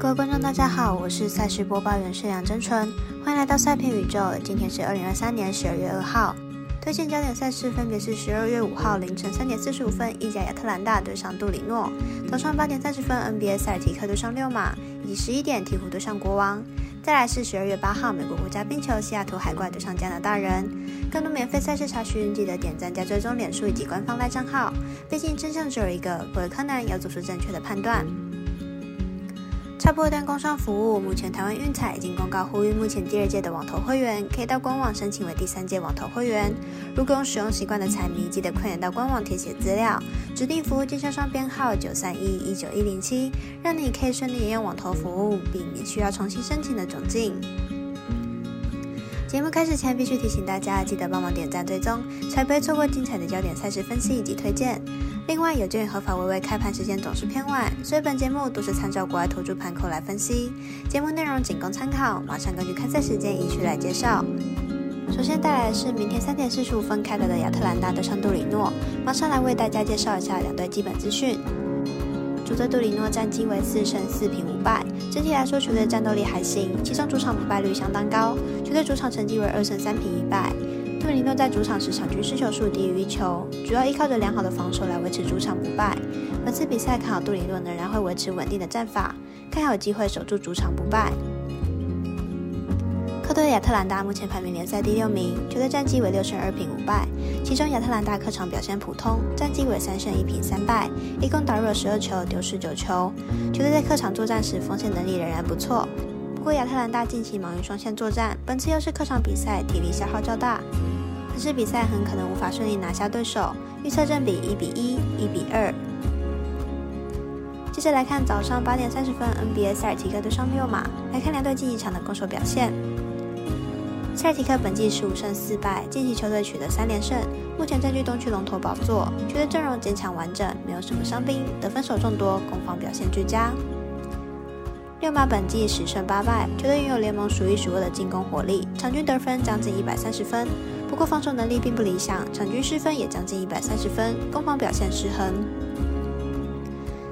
各位观众大家好，我是赛事播报员杨真纯，欢迎来到赛评宇宙。今天是2023年12月2号，推荐焦点赛事分别是12月5号凌晨3点45分，意甲亚特兰大对上杜里诺，早上8点30分 NBA 塞尔提克对上溜马，以11点鹈鹕对上国王。再来是12月8号美国国家冰球西雅图海怪对上加拿大人。更多免费赛事查询，记得点赞加追踪脸书以及官方LINE账号，毕竟真相只有一个，各位柯南要做出正确的判断。插播一段工商服务，目前台湾运彩已经公告呼吁，目前第2届的网投会员可以到官网申请为第3届网投会员。如果有使用习惯的彩迷，记得快点到官网填写资料，指定服务经销商编号93119107，让你可以顺利沿用网投服务，避免需要重新申请的窘境。节目开始前必须提醒大家，记得帮忙点赞追踪，才不会错过精彩的焦点赛事分析以及推荐。另外，有鉴于合法微微开盘时间总是偏晚，所以本节目都是参照国外投注盘口来分析，节目内容仅供参考，马上根据开赛时间依序来介绍。首先带来的是明天3点45分开打的亚特兰大对上杜里诺，马上来为大家介绍一下两队基本资讯。主队杜里诺战绩为4胜4平5败，整体来说球队战斗力还行，其中主场不败率相当高，球队主场成绩为2胜3平1败。杜里诺在主场时场均失球数低于1球，主要依靠着良好的防守来维持主场不败。本次比赛看好杜里诺仍然会维持稳定的战法，看好有机会守住主场不败。客队的亚特兰大目前排名联赛第6名，球队战绩为6胜2平5败，其中亚特兰大客场表现普通，战绩为3胜1平3败，一共打入12球，丢19球。球队在客场作战时锋线能力仍然不错。不过亚特兰大近期忙于双线作战，本次又是客场比赛，体力消耗较大，本次比赛很可能无法顺利拿下对手，预测正比1比1、1比2。接着来看早上8点30分 NBA 塞尔提克对上溜马，来看两队近一场的攻守表现。塞尔提克本季15胜4败，近期球队取得3连胜，目前占据东区龙头宝座，球队阵容坚强完整，没有什么伤兵，得分手众多，攻防表现俱佳。溜马本季10胜8败，球队拥有联盟数1数2的进攻火力，场均得分将近130分，不过防守能力并不理想，场均失分也将近130分，攻防表现失衡。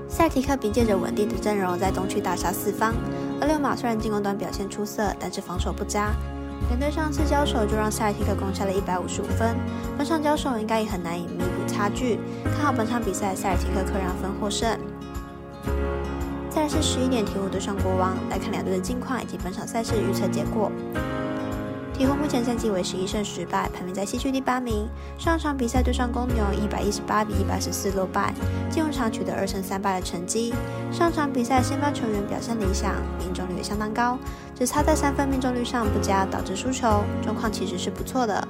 塞尔提克凭借着稳定的阵容在东区大杀四方，而溜马虽然进攻端表现出色，但是防守不佳，两队上次交手就让塞尔提克攻下了155分，本场交手应该也很难以弥补差距，看好本场比赛塞尔提克客让分获胜。再来是11点鹈鹕对上国王，来看两队的近况以及本场赛事预测结果。鹈鹕目前战绩为11胜10败，排名在西区第8名。上场比赛对上公牛118比114落败，进入场取得2胜3败的成绩。上场比赛先发球员表现理想，命中率也相当高，只差在3分命中率上不佳导致输球，状况其实是不错的。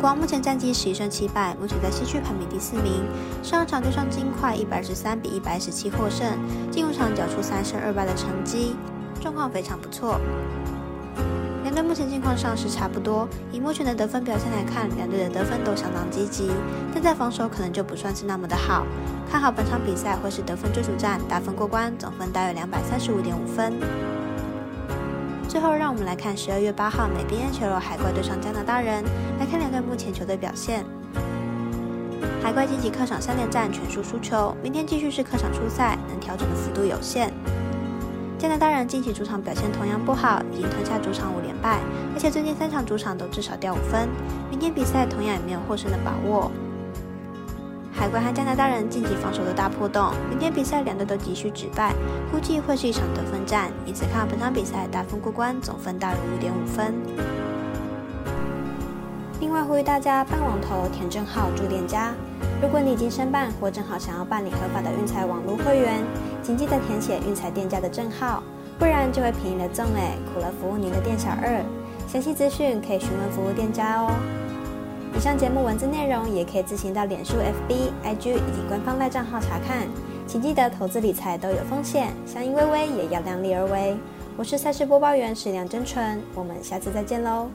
国王目前战绩11胜7败，目前在西区排名第4名。上场对上金块113比117获胜，进入场缴出3胜2败的成绩，状况非常不错。两队目前境况上是差不多，以目前的得分表现来看，两队的得分都相当积极，但在防守可能就不算是那么的好。看好本场比赛会是得分追逐战，打分过关，总分大约235.5分。最后让我们来看12月8号美冰 NHL 海怪对上加拿大人，来看两队目前球队表现。海怪近期客场3连战全数输球，明天继续是客场出赛，能调整的幅度有限。加拿大人近期主场表现同样不好，已经吞下主场5连败，而且最近3场主场都至少掉5分，明天比赛同样也没有获胜的把握。海怪和加拿大人近期防守的大破洞，明天比赛两队都急需止败，估计会是一场得分战，因此看好本场比赛打分过关，总分大于5.5分。另外呼吁大家办网投填证号住店家，如果你已经申办或正好想要办理合法的运彩网络会员，请记得填写运彩店家的证号，不然就会便宜了赠苦了服务您的店小二。详细资讯可以询问服务店家哦。以上节目文字内容也可以自行到脸书、FB、IG 以及官方LINE账号查看，请记得投资理财都有风险，相依为微也要量力而为。我是赛事播报员杨真纯，我们下次再见喽。